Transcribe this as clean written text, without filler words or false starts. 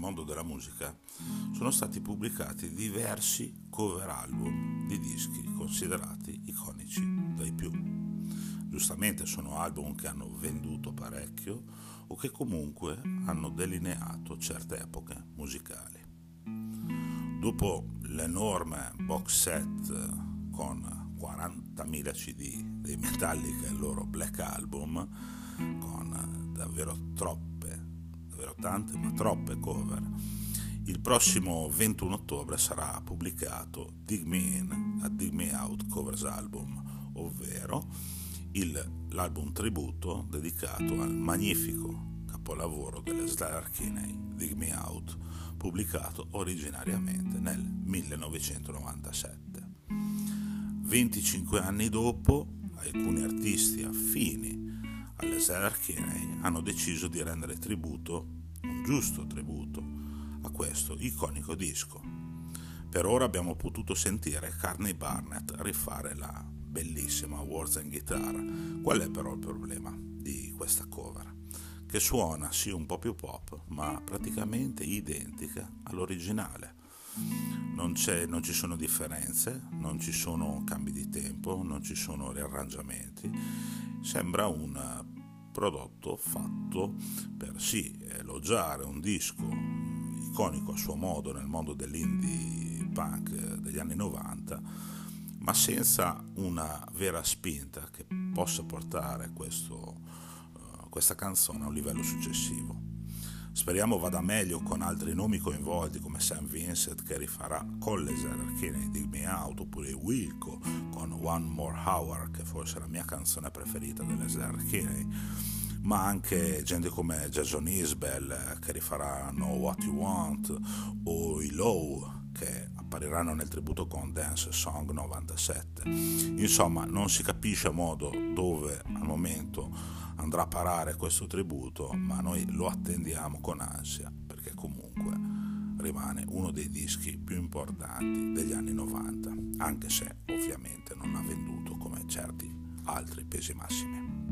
mondo della musica sono stati pubblicati diversi cover album di dischi considerati iconici dai più. Giustamente sono album che hanno venduto parecchio o che comunque hanno delineato certe epoche musicali. Dopo l'enorme box set con 40.000 CD dei Metallica e il loro Black Album, con davvero tante cover, il prossimo 21 ottobre sarà pubblicato Dig Me In a Dig Me Out Covers Album, ovvero l'album tributo dedicato al magnifico capolavoro delle Sleater-Kinney, Dig Me Out, pubblicato originariamente nel 1997. 25 anni dopo, alcuni artisti affini alle Sleater-Kinney hanno deciso di rendere tributo, un giusto tributo, a questo iconico disco. Per ora abbiamo potuto sentire Courtney Barnett rifare la bellissima Words and Guitars. Qual è però il problema di questa cover? Che suona sì un po' più pop, ma praticamente identica all'originale. Non ci sono differenze, non ci sono cambi di tempo, non ci sono riarrangiamenti. Sembra un prodotto fatto per sì elogiare un disco iconico a suo modo nel mondo dell'indie punk degli anni 90, ma senza una vera spinta che possa portare questa canzone a un livello successivo. Speriamo vada meglio con altri nomi coinvolti come St. Vincent, che rifarà con le Sleater-Kinney Dig Me Out, oppure Wilco con One More Hour, che forse è la mia canzone preferita delle Sleater-Kinney, ma anche gente come Jason Isbell, che rifarà Know What You Want, o i Low, che appariranno nel tributo con Dance Song 97. Insomma, non si capisce a modo dove al momento andrà a parare questo tributo, ma noi lo attendiamo con ansia, perché comunque rimane uno dei dischi più importanti degli anni 90, anche se ovviamente non ha venduto come certi altri pesi massimi.